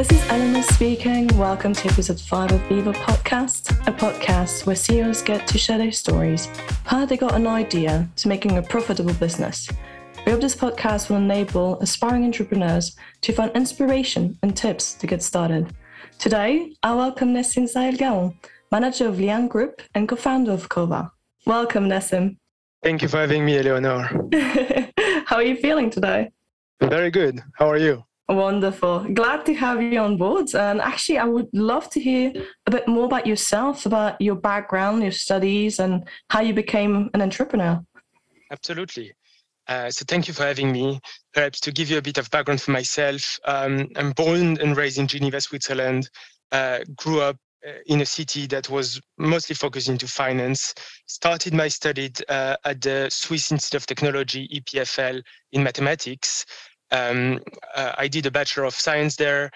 This is Eleanor speaking. Welcome to episode 5 of EWOR Podcast, a podcast where CEOs get to share their stories, how they got an idea to making a profitable business. We hope this podcast will enable aspiring entrepreneurs to find inspiration and tips to get started. Today, I welcome Nessim-Sariel Gaon, manager of Lian Group and co-founder of Cowa. Welcome, Nessim. Thank you for having me, Eleanor. How are you feeling today? Very good. How are you? Wonderful. Glad to have you on board. And actually, I would love to hear a bit more about yourself, about your background, your studies, and how you became an entrepreneur. Absolutely. So thank you for having me. Perhaps to give you a bit of background for myself, I'm born and raised in Geneva, Switzerland, grew up in a city that was mostly focused into finance, started my studies at the Swiss Institute of Technology, EPFL, in mathematics. I did a Bachelor of Science there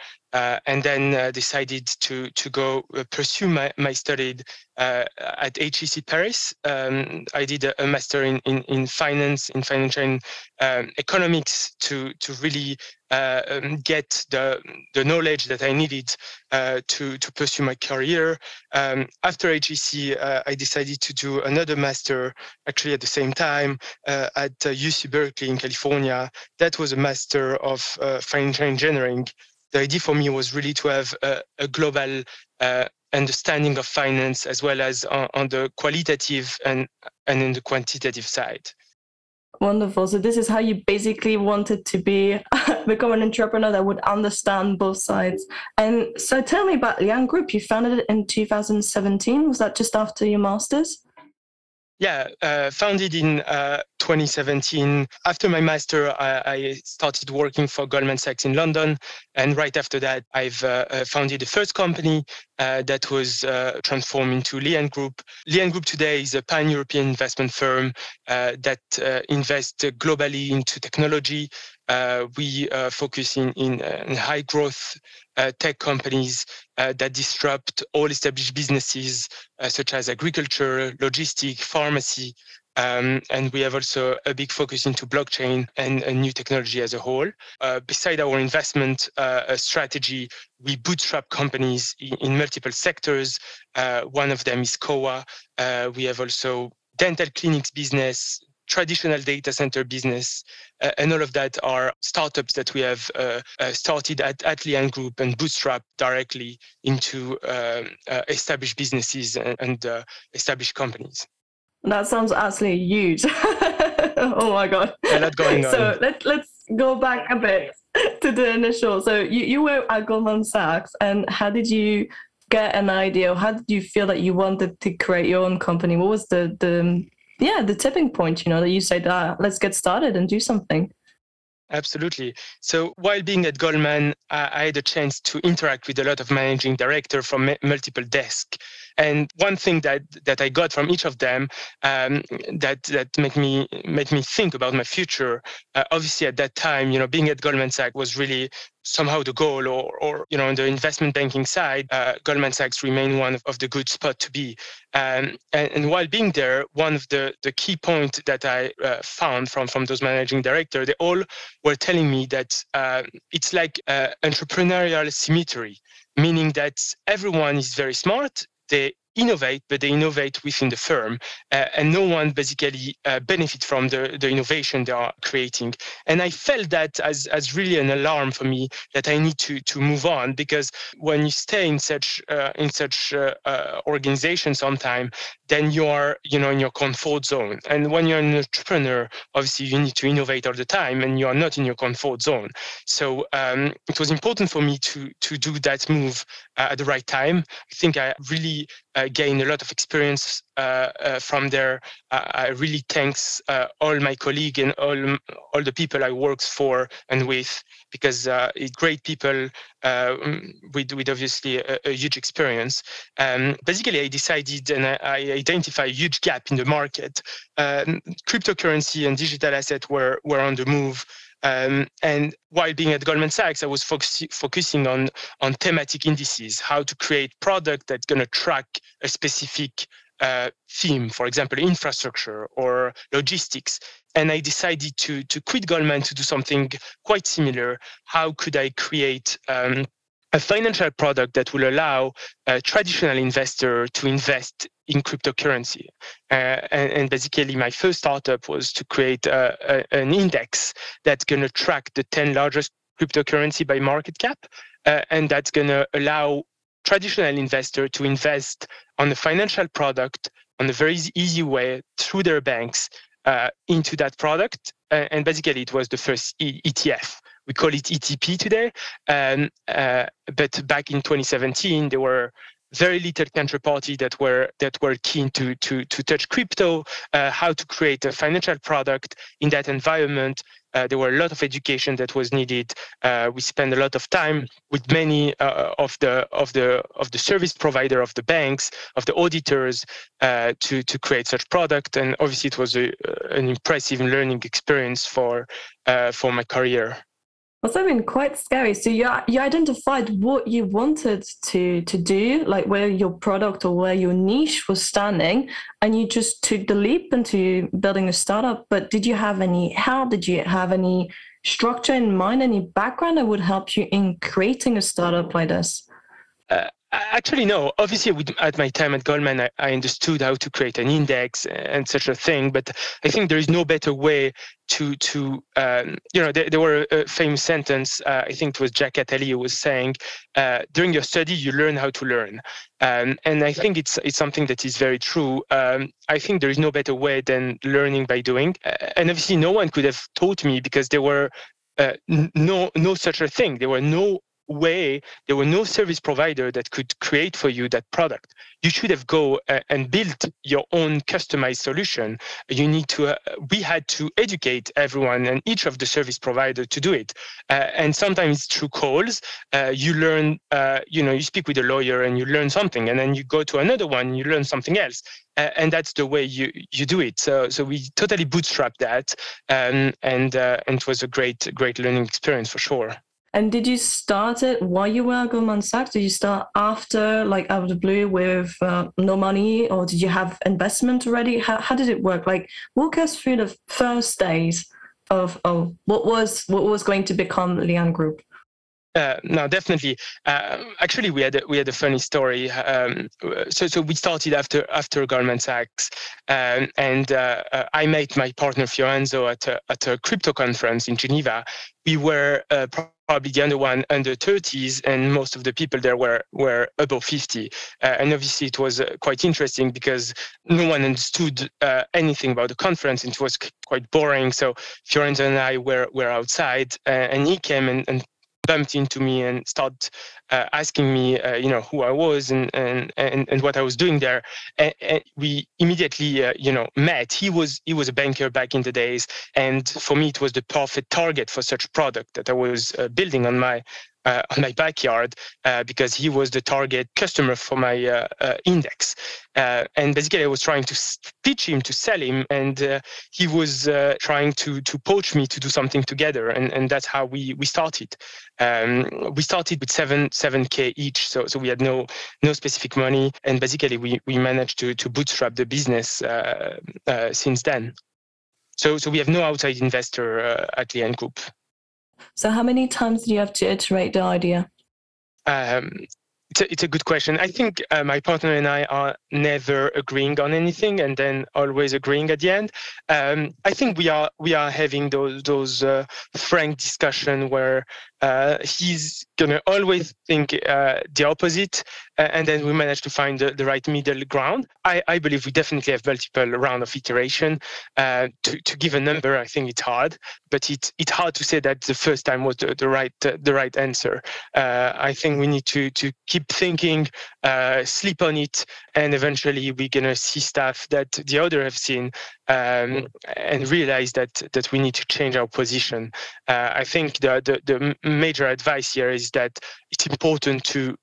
and then decided to go pursue my studies at HEC Paris. I did a master in finance, in financial economics to really get the knowledge that I needed to pursue my career. After HEC, I decided to do another master, actually at the same time, at UC Berkeley in California. That was a master of financial engineering. The idea for me was really to have a global understanding of finance, as well as on the qualitative and in the quantitative side. Wonderful. So this is how you basically wanted to become an entrepreneur that would understand both sides. And so tell me about Lian Group. You founded it in 2017. Was that just after your master's? Yeah, founded in 2017. After my master, I started working for Goldman Sachs in London. And right after that, I've founded the first company that was transformed into Lian Group. Lian Group today is a pan-European investment firm that invests globally into technology. We focus in high growth tech companies that disrupt all established businesses such as agriculture, logistics, pharmacy, and we have also a big focus into blockchain and new technology as a whole. Beside our investment strategy, we bootstrap companies in multiple sectors. One of them is Cowa. We have also dental clinics business, traditional data center business, and all of that are startups that we have started at Lian Group and bootstrapped directly into established businesses and established companies. That sounds absolutely huge. Oh my God. A lot going on. So let's go back a bit to the initial. So you were at Goldman Sachs, and how did you get an idea? Or how did you feel that you wanted to create your own company? What was the tipping point, that you said, let's get started and do something? Absolutely. So while being at Goldman, I had a chance to interact with a lot of managing directors from multiple desks. And one thing that I got from each of them that made me think about my future. Obviously, at that time, being at Goldman Sachs was really somehow the goal, or on the investment banking side, Goldman Sachs remained one of the good spot to be. And while being there, one of the key points that I found from those managing directors, they all were telling me that it's like entrepreneurial symmetry, meaning that everyone is very smart. They innovate, but they innovate within the firm, and no one basically benefits from the innovation they are creating. And I felt that as really an alarm for me that I need to move on, because when you stay in such organization sometime, then you are in your comfort zone. And when you're an entrepreneur, obviously you need to innovate all the time, and you are not in your comfort zone. So it was important for me to do that move at the right time. I think I really gained a lot of experience from there. I really thanks all my colleagues and all the people I worked for and with, because great people with obviously a huge experience. Basically, I decided and I identified a huge gap in the market. Cryptocurrency and digital assets were on the move. And while being at Goldman Sachs, I was focusing on thematic indices, how to create product that's going to track a specific theme, for example, infrastructure or logistics. And I decided to quit Goldman to do something quite similar. How could I create a financial product that will allow a traditional investor to invest in cryptocurrency. And basically, my first startup was to create an index that's going to track the 10 largest cryptocurrency by market cap, and that's going to allow traditional investor to invest on the financial product on a very easy way through their banks into that product. And basically, it was the first ETF. We call it ETP today. But back in 2017, there were very little counterparty that were keen to touch crypto, how to create a financial product in that environment. There were a lot of education that was needed. We spent a lot of time with many of the service provider, of the banks, of the auditors, to create such product. And obviously, it was an impressive learning experience for my career. That's, I mean, quite scary. So you identified what you wanted to do, like where your product or where your niche was standing, and you just took the leap into building a startup. But did you have any structure in mind, any background that would help you in creating a startup like this? Actually, no. Obviously, at my time at Goldman, I understood how to create an index and such a thing. But I think there is no better way there were a famous sentence, I think it was Jack Attali who was saying, during your study, you learn how to learn. And I think it's something that is very true. I think there is no better way than learning by doing. And obviously, no one could have taught me because there were no such a thing. There were no service provider that could create for you that product. You should have go and built your own customized solution. We had to educate everyone and each of the service provider to do it. And sometimes through calls, you learn, you speak with a lawyer and you learn something, and then you go to another one and you learn something else. And that's the way you do it. So we totally bootstrapped that. And it was a great learning experience for sure. And did you start it while you were at Goldman Sachs? Did you start after, like out of the blue, with no money, or did you have investment already? How did it work? Like, walk us through the first days of what was going to become Lian Group. No, definitely. Actually, we had a funny story. So we started after Goldman Sachs, and I met my partner Fiorenzo at a crypto conference in Geneva. We were probably the under 30s, and most of the people there were above 50. And obviously, it was quite interesting because no one understood anything about the conference. It was quite boring. So Fiorenzo and I were outside, and he came and bumped into me and started asking me, who I was and what I was doing there. And we immediately, met. He was a banker back in the days, and for me, it was the perfect target for such product that I was building on my backyard, because he was the target customer for my index. And basically, I was trying to pitch him, to sell him, and he was trying to poach me to do something together. And that's how we started. We started with 7K each, so we had no specific money. And basically, we managed to bootstrap the business since then. So we have no outside investor at Lian Group. So how many times do you have to iterate the idea? It's a good question. I think my partner and I are never agreeing on anything, and then always agreeing at the end. I think we are having those frank discussion where he's gonna always think the opposite, and then we manage to find the right middle ground. I believe we definitely have multiple round of iteration. To give a number, I think it's hard, but it's hard to say that the first time was the right answer. I think we need to keep thinking, sleep on it, and eventually we're gonna see stuff that the other have seen, and realize that we need to change our position. I think the major advice here is that it's important to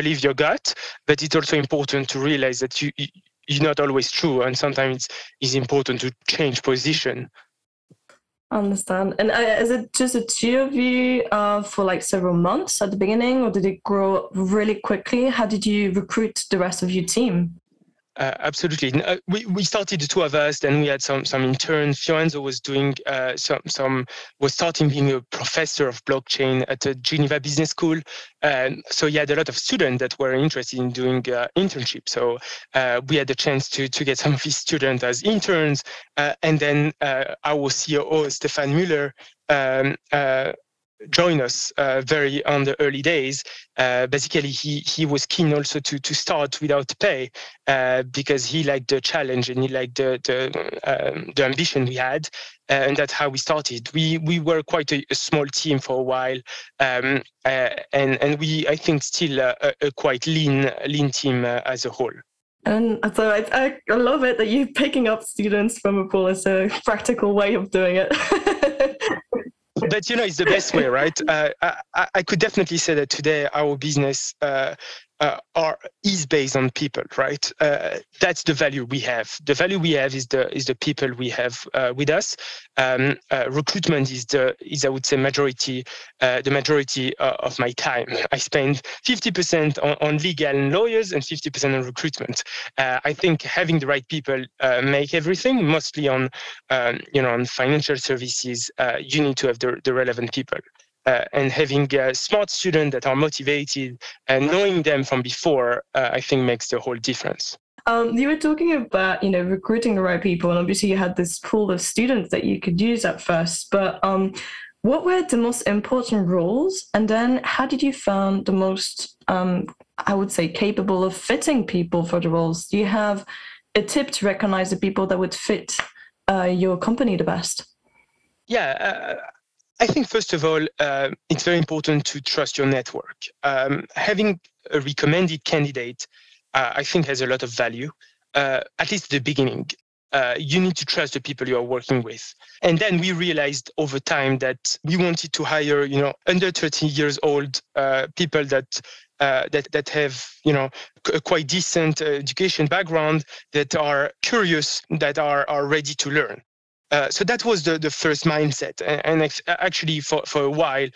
believe your gut, but it's also important to realize that you're not always true, and sometimes it's important to change position. Understand. And is it just the two of you for like several months at the beginning, or did it grow really quickly? How did you recruit the rest of your team? Absolutely. We started the two of us. Then we had some interns. Fiorenzo was doing was starting being a professor of blockchain at the Geneva Business School. So he had a lot of students that were interested in doing internships. So we had the chance to get some of his students as interns, and then our COO Stefan Mueller joined us very on the early days. Basically, he was keen also to start without pay because he liked the challenge and he liked the ambition we had, and that's how we started. We were quite a small team for a while, and we I think still a quite lean team as a whole. And so I love it that you're picking up students from abroad as a practical way of doing it. But, you know, it's the best way, right? I could definitely say that today our business is based on people, right? That's the value we have. The value we have is the people we have with us. Recruitment is I would say the majority of my time. I spend 50% on legal and lawyers and 50% on recruitment. I think having the right people make everything. Mostly on on financial services, you need to have the relevant people. And having smart students that are motivated and knowing them from before, I think makes the whole difference. You were talking about, recruiting the right people, and obviously you had this pool of students that you could use at first, but what were the most important roles? And then how did you find the most, capable of fitting people for the roles? Do you have a tip to recognize the people that would fit your company the best? Yeah. I think, first of all, it's very important to trust your network. Having a recommended candidate, I think, has a lot of value, at least at the beginning. You need to trust the people you are working with. And then we realized over time that we wanted to hire, under 30 years old people that have, a quite decent education background, that are curious, that are ready to learn. So that was the first mindset. And actually, for a while,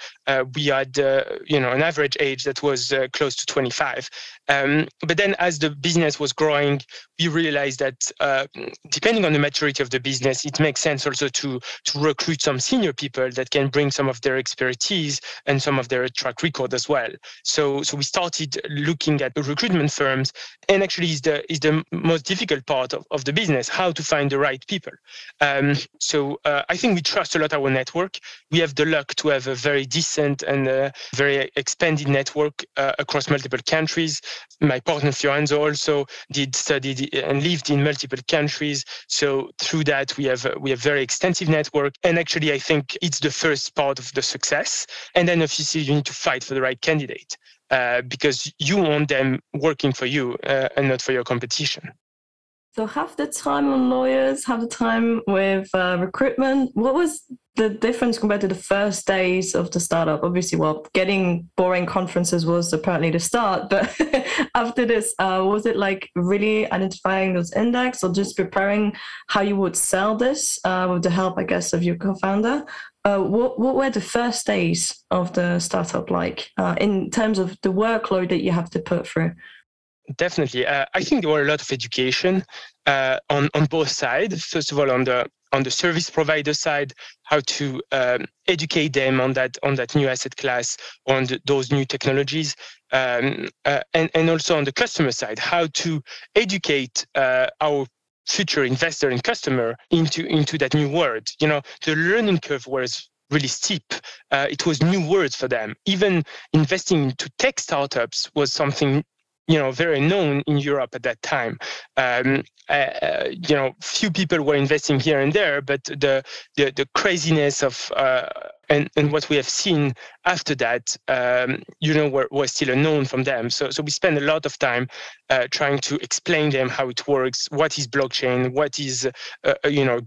we had, an average age that was close to 25. But then as the business was growing, we realized that depending on the maturity of the business, it makes sense also to recruit some senior people that can bring some of their expertise and some of their track record as well. So we started looking at recruitment firms, and actually is the most difficult part of the business, how to find the right people. So I think we trust a lot our network. We have the luck to have a very decent and very expanded network across multiple countries. My partner Fiorenzo also studied and lived in multiple countries. So through that, we have very extensive network. And actually, I think it's the first part of the success. And then obviously, you need to fight for the right candidate because you want them working for you and not for your competition. So half the time on lawyers, half the time with recruitment. What was the difference compared to the first days of the startup? Obviously, getting boring conferences was apparently the start, but after this, was it like really identifying those index or just preparing how you would sell this with the help, I guess, of your co-founder? What were the first days of the startup like in terms of the workload that you have to put through? Definitely. I think there were a lot of education on both sides. First of all, on the service provider side, how to educate them on that new asset class, on those new technologies, and also on the customer side, how to educate our future investor and customer into that new world. The learning curve was really steep. It was new words for them. Even investing into tech startups was something very known in Europe at that time. Few people were investing here and there, but the craziness of and what we have seen after that, was still unknown from them. So we spend a lot of time trying to explain them how it works, what is blockchain, what is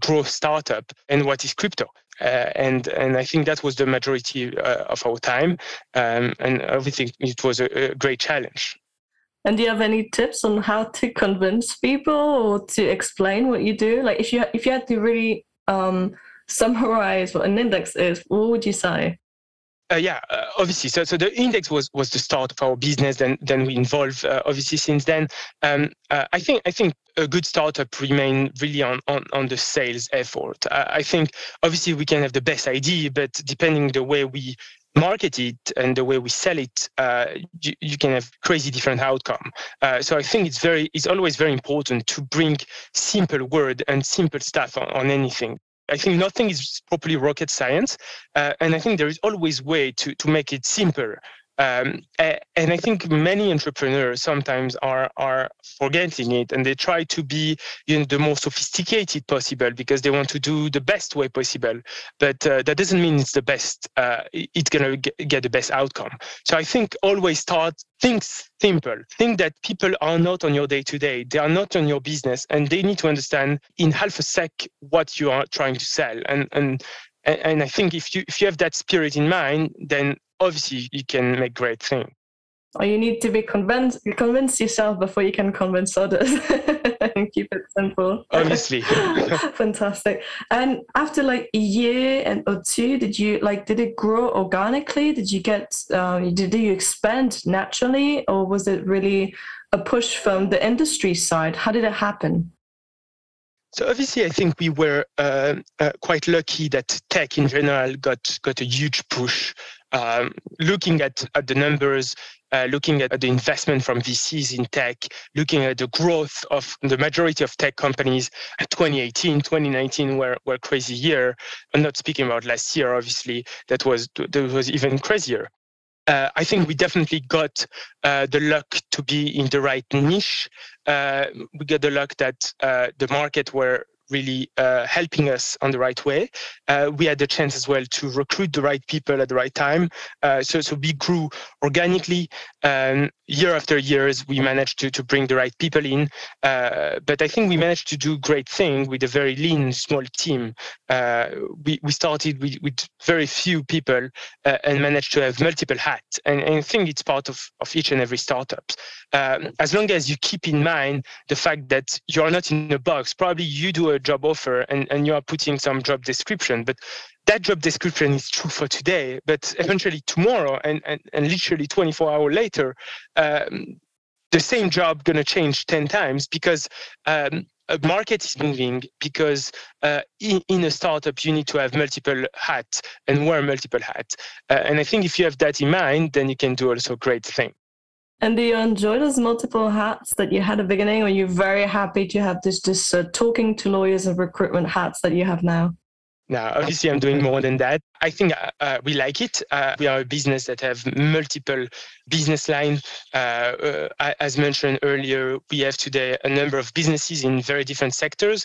growth startup, and what is crypto. And I think that was the majority of our time, and everything. It was a great challenge. And do you have any tips on how to convince people or to explain what you do? Like if you had to really summarize what an index is, what would you say? Obviously. So the index was the start of our business. Then we involved, obviously, since then. I think a good startup remain really on the sales effort. I think, obviously, we can have the best idea, but depending the way we market it and the way we sell it, you can have crazy different outcome. So I think it's always very important to bring simple word and simple stuff on anything. I think nothing is properly rocket science, and I think there is always way to make it simpler. And I think many entrepreneurs sometimes are forgetting it, and they try to be the most sophisticated possible because they want to do the best way possible. But that doesn't mean it's the best. It's going to get the best outcome. So I think always start things simple. Think that people are not on your day-to-day. They are not on your business, and they need to understand in half a sec what you are trying to sell. And I think if you have that spirit in mind, then obviously you can make great things. Or you need to be convince yourself before you can convince others and keep it simple. Obviously. Fantastic. And after a year or two, did it grow organically? Did you did you expand naturally, or was it really a push from the industry side? How did it happen? So obviously, I think we were quite lucky that tech in general got a huge push. Looking at the numbers, looking at the investment from VCs in tech, looking at the growth of the majority of tech companies, 2018, 2019 were crazy year. I'm not speaking about last year, obviously, that was even crazier. I think we definitely got the luck to be in the right niche. We got the luck that the market were really helping us on the right way. We had the chance as well to recruit the right people at the right time. So we grew organically. Year after years, we managed to bring the right people in. But I think we managed to do great thing with a very lean, small team. We started with very few people and managed to have multiple hats. And I think it's part of each and every startup. As long as you keep in mind the fact that you are not in a box, probably you do a job offer and you are putting some job description, but that job description is true for today, but eventually tomorrow and literally 24 hours later, the same job going to change 10 times because a market is moving, because in a startup, you need to have multiple hats and wear multiple hats. And I think if you have that in mind, then you can do also great things. And do you enjoy those multiple hats that you had at the beginning, or are you very happy to have this talking to lawyers and recruitment hats that you have now? No, obviously I'm doing more than that. I think we like it. We are a business that have multiple business lines. As mentioned earlier, we have today a number of businesses in very different sectors.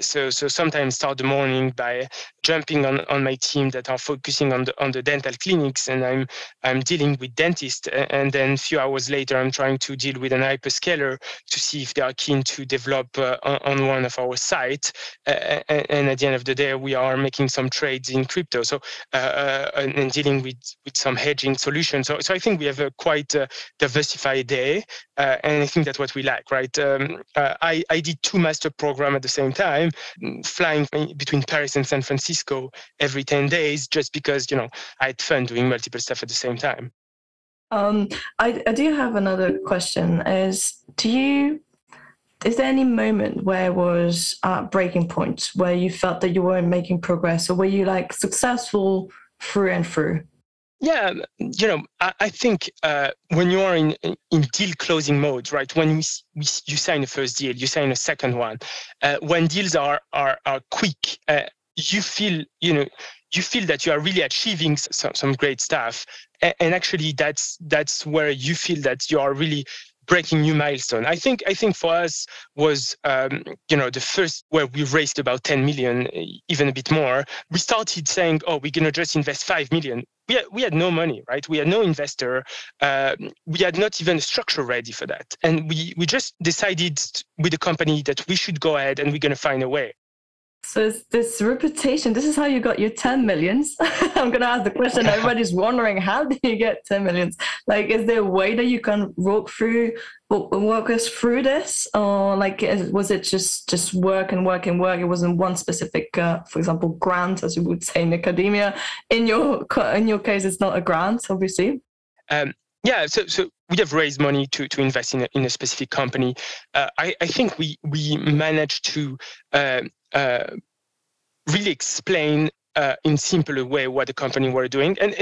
So sometimes start the morning by jumping on my team that are focusing on the dental clinics, and I'm dealing with dentists. And then a few hours later, I'm trying to deal with an hyperscaler to see if they are keen to develop on one of our sites. And at the end of the day, we are making some trades in crypto, and dealing with some hedging solutions. So I think we have a quite diversified day, and I think that's what we like, right? I did 2 master programs at the same time, flying between Paris and San Francisco every 10 days, just because I had fun doing multiple stuff at the same time. I do have another question. Is there any moment where was a breaking point, where you felt that you weren't making progress, or were you successful through and through? Yeah, I think when you are in deal closing mode, right? When you sign the first deal, you sign a second one. When deals are quick, you feel that you are really achieving some great stuff, and actually that's where you feel that you are really breaking new milestone. I think for us was the first where we raised about 10 million, even a bit more. We started saying, we're going to just invest 5 million. We had no money, right? We had no investor. We had not even a structure ready for that. And we just decided with the company that we should go ahead and we're going to find a way. So it's this reputation. This is how you got your 10 millions. I'm going to ask the question. Everybody's wondering, how do you get 10 millions? Like, is there a way that you can walk us through this? Or like, was it just work and work and work? It wasn't one specific, for example, grant, as you would say in academia. In your case, it's not a grant, obviously. So we have raised money to invest in a specific company. I think we managed to really explain in simpler way what the company were doing, and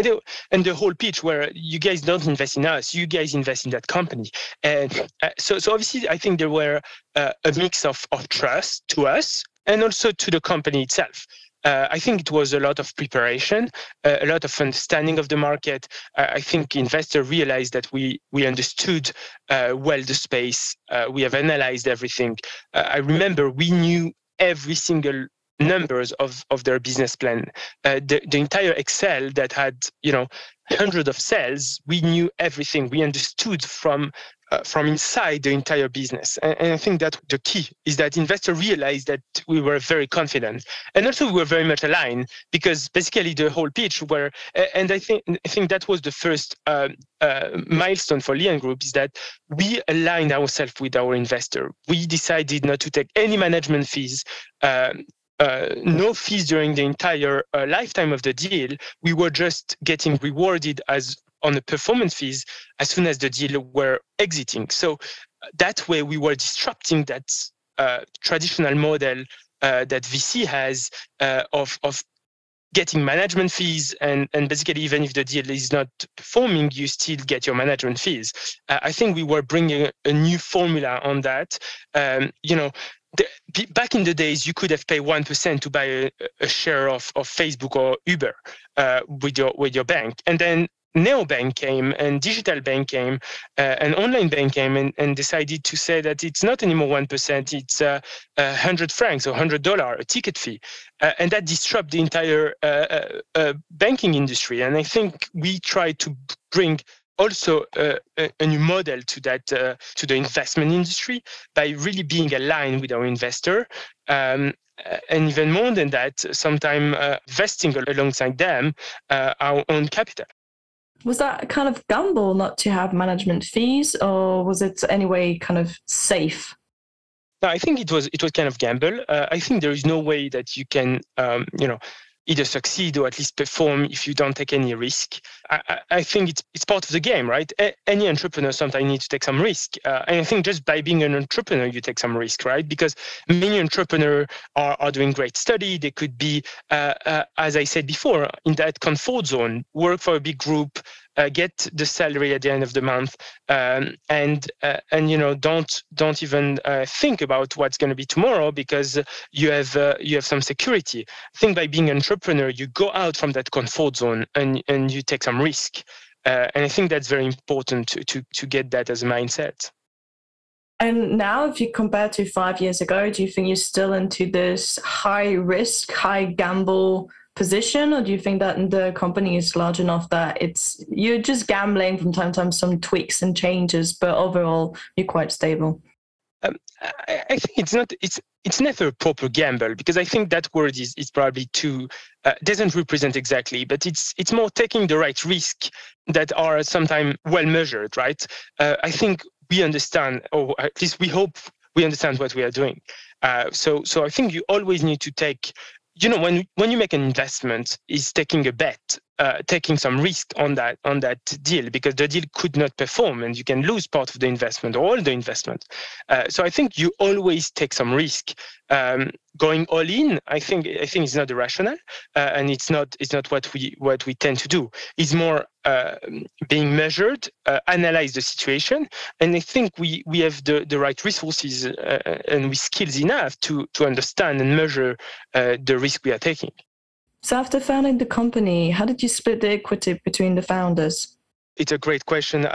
the whole pitch where you guys don't invest in us, you guys invest in that company. And so obviously, I think there were a mix of trust to us and also to the company itself. I think it was a lot of preparation, a lot of understanding of the market. I think investors realized that we understood well the space. We have analyzed everything. I remember we knew every single numbers of their business plan. The entire Excel that had, hundreds of cells, we knew everything. We understood from inside the entire business. And I think that the key is that investors realized that we were very confident. And also we were very much aligned, because basically the whole pitch were, and I think that was the first milestone for Lian Group, is that we aligned ourselves with our investor. We decided not to take any management fees, no fees during the entire lifetime of the deal. We were just getting rewarded as on the performance fees as soon as the deal were exiting. So that way we were disrupting that traditional model that VC has of getting management fees, and basically even if the deal is not performing, you still get your management fees. I think we were bringing a new formula on that. Back in the days, you could have paid 1% to buy a share of Facebook or Uber with your bank. And then neobank came and digital bank came and online bank came and decided to say that it's not anymore 1%, it's 100 francs or $100, a ticket fee. And that disrupted the entire banking industry. And I think we tried to bring also a new model to that, to the investment industry, by really being aligned with our investor. And even more than that, sometimes investing alongside them our own capital. Was that kind of gamble not to have management fees, or was it anyway kind of safe? No, I think it was kind of gamble. I think there is no way that you can, either succeed or at least perform if you don't take any risk. I think it's part of the game, right? Any entrepreneur sometimes needs to take some risk. And I think just by being an entrepreneur, you take some risk, right? Because many entrepreneurs are doing great study. They could be, as I said before, in that comfort zone, work for a big group, get the salary at the end of the month, and don't even think about what's going to be tomorrow, because you have some security. I think by being an entrepreneur, you go out from that comfort zone and you take some risk, and I think that's very important to get that as a mindset. And now, if you compare to 5 years ago, do you think you're still into this high risk, high gamble position, or do you think that the company is large enough that it's, you're just gambling from time to time, some tweaks and changes, but overall you're quite stable? I think it's never a proper gamble, because I think that word is probably too doesn't represent exactly, but it's more taking the right risk that are sometimes well measured, right? I think we understand, or at least we hope we understand what we are doing. So I think you always need to take, when you make an investment, is taking a bet, taking some risk on that deal, because the deal could not perform and you can lose part of the investment or all the investment. So I think you always take some risk. Going all in, I think it's not irrational, and it's not what we tend to do. It's more being measured, analyze the situation, and I think we have the right resources and we skills enough to understand and measure the risk we are taking. So after founding the company, how did you split the equity between the founders? It's a great question.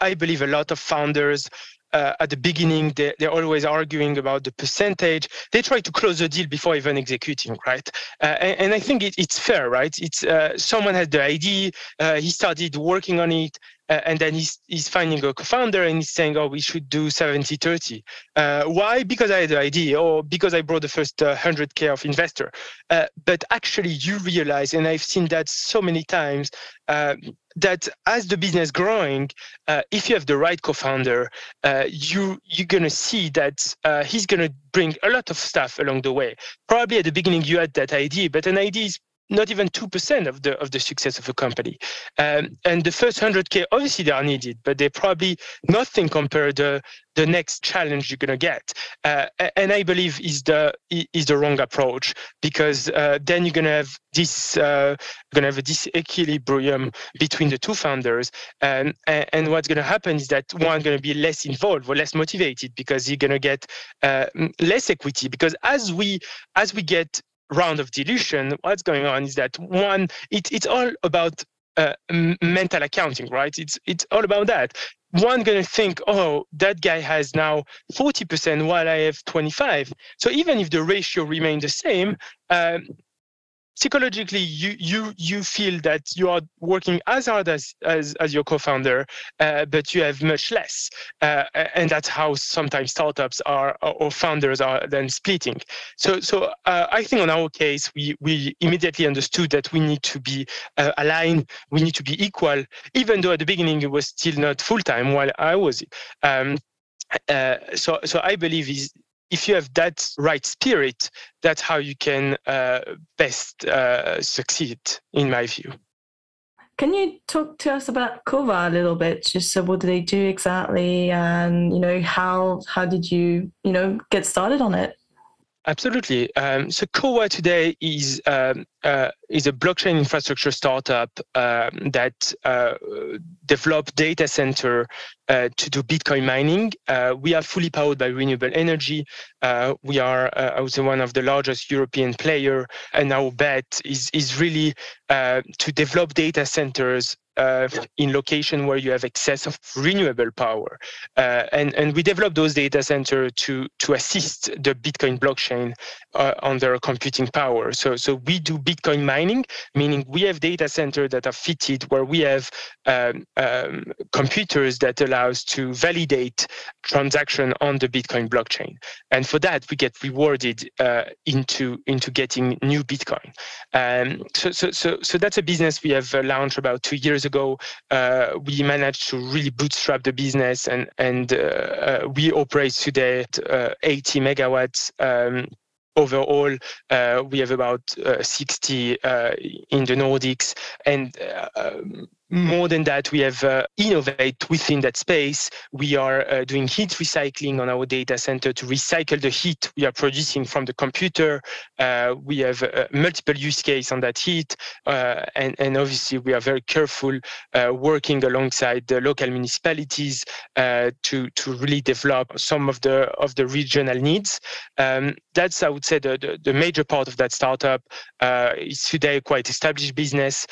I believe a lot of founders, at the beginning, they're always arguing about the percentage. They try to close the deal before even executing, right? And I think it's fair, right? It's someone had the idea, he started working on it, And then he's finding a co-founder and he's saying, oh, we should do 70-30. Why? Because I had the idea, or because I brought the first 100K of investor. But actually you realize, and I've seen that so many times, that as the business growing, if you have the right co-founder, you're going to see that he's going to bring a lot of stuff along the way. Probably at the beginning you had that idea, but an idea is not even 2% of the success of a company. And the first 100K, obviously they are needed, but they're probably nothing compared to the next challenge you're going to get. And I believe is the wrong approach, because then you're going to have a disequilibrium between the two founders. And what's going to happen is that one going to be less involved or less motivated because you're going to get less equity. Because as we get round of dilution, what's going on is that one, it's all about mental accounting, right? It's all about that. One going to think, oh, that guy has now 40% while I have 25. So even if the ratio remains the same, psychologically you feel that you are working as hard as your co-founder, but you have much less, and that's how sometimes startups are or founders are then splitting. So I think on our case we immediately understood that we need to be aligned, we need to be equal, even though at the beginning it was still not full time while I was. So I believe is, if you have that right spirit, that's how you can best succeed, in my view. Can you talk to us about Cowa a little bit? Just so, what do they do exactly, and how did you get started on it? Absolutely. So Cowa today is a blockchain infrastructure startup that developed data center to do Bitcoin mining. We are fully powered by renewable energy. We are, I would say, one of the largest European player, and our bet is really to develop data centers in location where you have excess of renewable power. And we develop those data centers to assist the Bitcoin blockchain on their computing power. So we do Bitcoin mining, meaning we have data centers that are fitted where we have computers that allows to validate transaction on the Bitcoin blockchain. And for that, we get rewarded into getting new Bitcoin. So that's a business we have launched about 2 years ago. We managed to really bootstrap the business, and we operate today at 80 megawatts overall. We have about 60 in the Nordics, and more than that, we have innovate within that space. We are doing heat recycling on our data center to recycle the heat we are producing from the computer. We have multiple use case on that heat. And obviously, we are very careful working alongside the local municipalities to really develop some of the regional needs. That's, I would say, the major part of that startup. It's today a quite established business.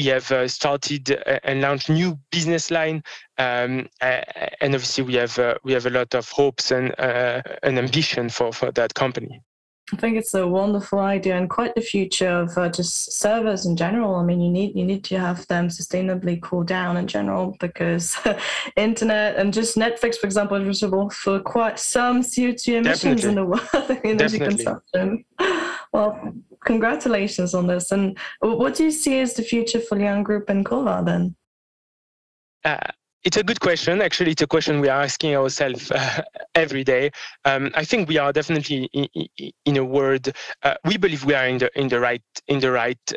We have started and launched new business line, and obviously we have a lot of hopes and ambition for that company. I think it's a wonderful idea and quite the future of just servers in general. I mean, you need to have them sustainably cool down in general, because internet and just Netflix, for example, is responsible for quite some CO2 emissions in the world, energy consumption. Well, congratulations on this. And what do you see as the future for Lian Group and Cowa then? It's a good question. Actually, it's a question we are asking ourselves every day. I think we are definitely, in a word, we believe we are in the right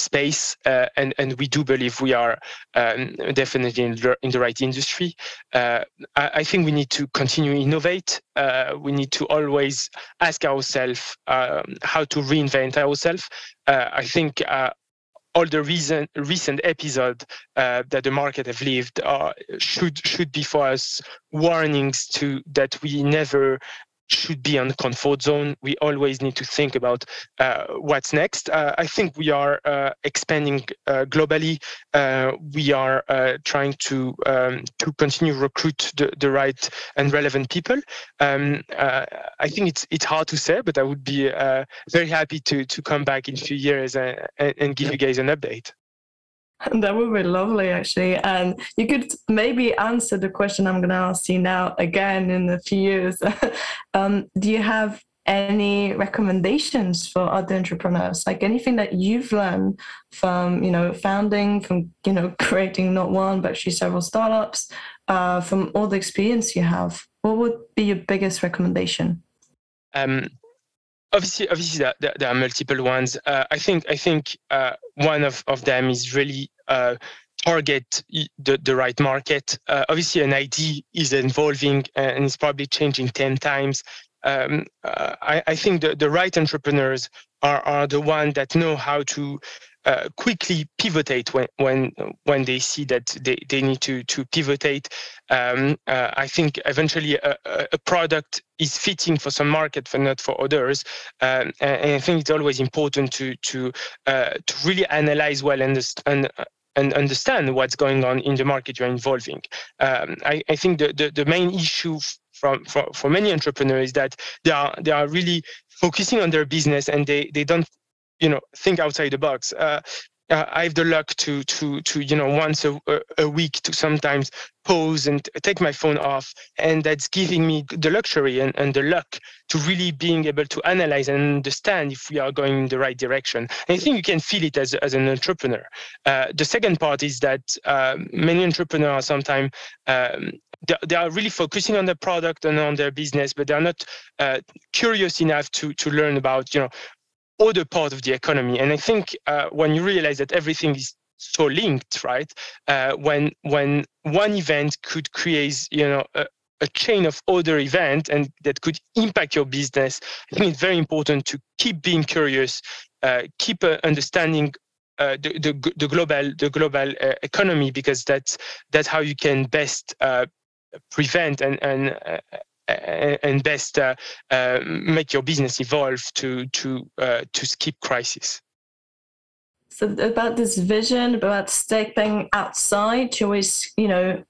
space, and we do believe we are definitely in the right industry. I think we need to continue to innovate. We need to always ask ourselves how to reinvent ourselves. I think. All the recent episodes that the market have lived should be for us warnings to that we never should be on the comfort zone. We always need to think about what's next. I think we are expanding globally. We are trying to continue recruit the right and relevant people. I think it's hard to say, but I would be very happy to come back in a few years and give you guys an update. That would be lovely, actually. And you could maybe answer the question I'm going to ask you now again in a few years. Do you have any recommendations for other entrepreneurs? Like anything that you've learned from, founding, from, creating not one, but actually several startups, from all the experience you have, what would be your biggest recommendation? Obviously, there are multiple ones. I think one of them is really target the right market. Obviously, an idea is evolving and it's probably changing 10 times. I think the right entrepreneurs are the ones that know how to quickly pivotate when they see that they need to pivotate. I think eventually a product is fitting for some market, but not for others. And I think it's always important to really analyze well and understand what's going on in the market you're involving. I think the main issue for many entrepreneurs is that they are really focusing on their business and they don't think outside the box. I have the luck to once a week to sometimes pause and take my phone off, and that's giving me the luxury and the luck to really being able to analyze and understand if we are going in the right direction. And I think you can feel it as an entrepreneur. The second part is that many entrepreneurs are sometimes they are really focusing on the product and on their business, but they are not curious enough to learn about other part of the economy. And I think when you realize that everything is so linked, right? When one event could create, a chain of other events and that could impact your business, I think it's very important to keep being curious, keep understanding the global economy, because that's how you can best prevent and best make your business evolve to skip crisis. So about this vision, about stepping outside to always,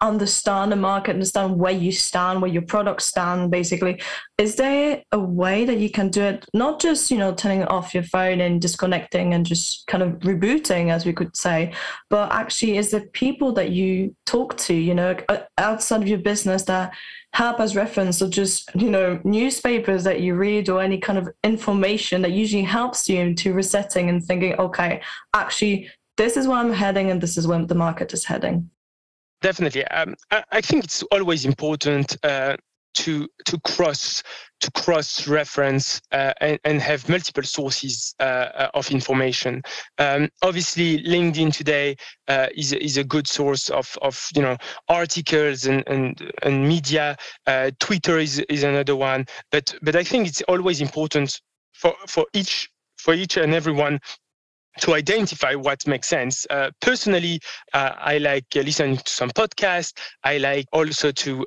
understand the market, understand where you stand, where your products stand, basically. Is there a way that you can do it, not just, turning off your phone and disconnecting and just kind of rebooting, as we could say, but actually is there people that you talk to, outside of your business that help as reference, or just, newspapers that you read or any kind of information that usually helps you into resetting and thinking, okay, actually, this is where I'm heading and this is where the market is heading? Definitely. I think it's always important to cross reference and have multiple sources of information. Obviously, LinkedIn today is a good source of articles and media. Twitter is another one. But I think it's always important for each and everyone to identify what makes sense. Personally, I like listening to some podcasts. I like also to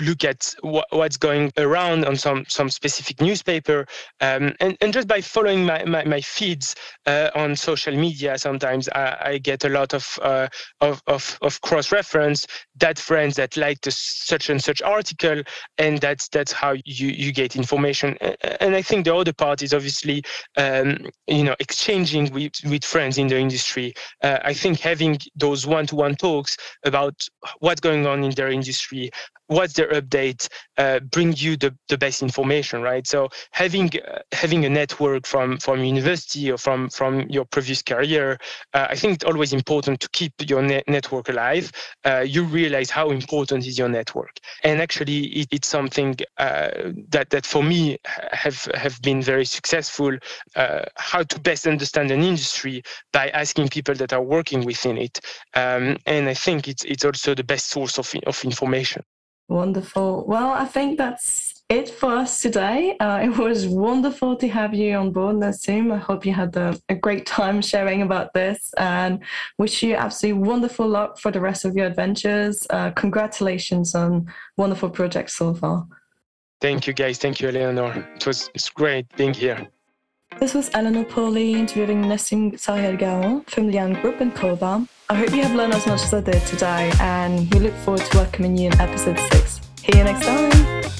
look at what's going around on some specific newspaper, and just by following my feeds on social media, sometimes I get a lot of cross reference. That friends that like the such and such article, and that's how you get information. And I think the other part is obviously exchanging with friends in the industry. I think having those one-to-one talks about what's going on in their industry, what's their update, bring you the best information, right? So having a network from university or from your previous career, I think it's always important to keep your network alive. You realize how important is your network. And actually, it's something that for me have been very successful, how to best understand an industry by asking people that are working within it. And I think it's also the best source of information. Wonderful. Well, I think that's it for us today. It was wonderful to have you on board, Nessim. I hope you had a great time sharing about this, and wish you absolutely wonderful luck for the rest of your adventures. Congratulations on wonderful projects so far. Thank you, guys. Thank you, Eleanor. It's great being here. This was Eleanor Pauly interviewing Nessim-Sariel Gaon from Lian Group and Cowa. I hope you have learned as much as I did today, and we look forward to welcoming you in episode 6. See you next time.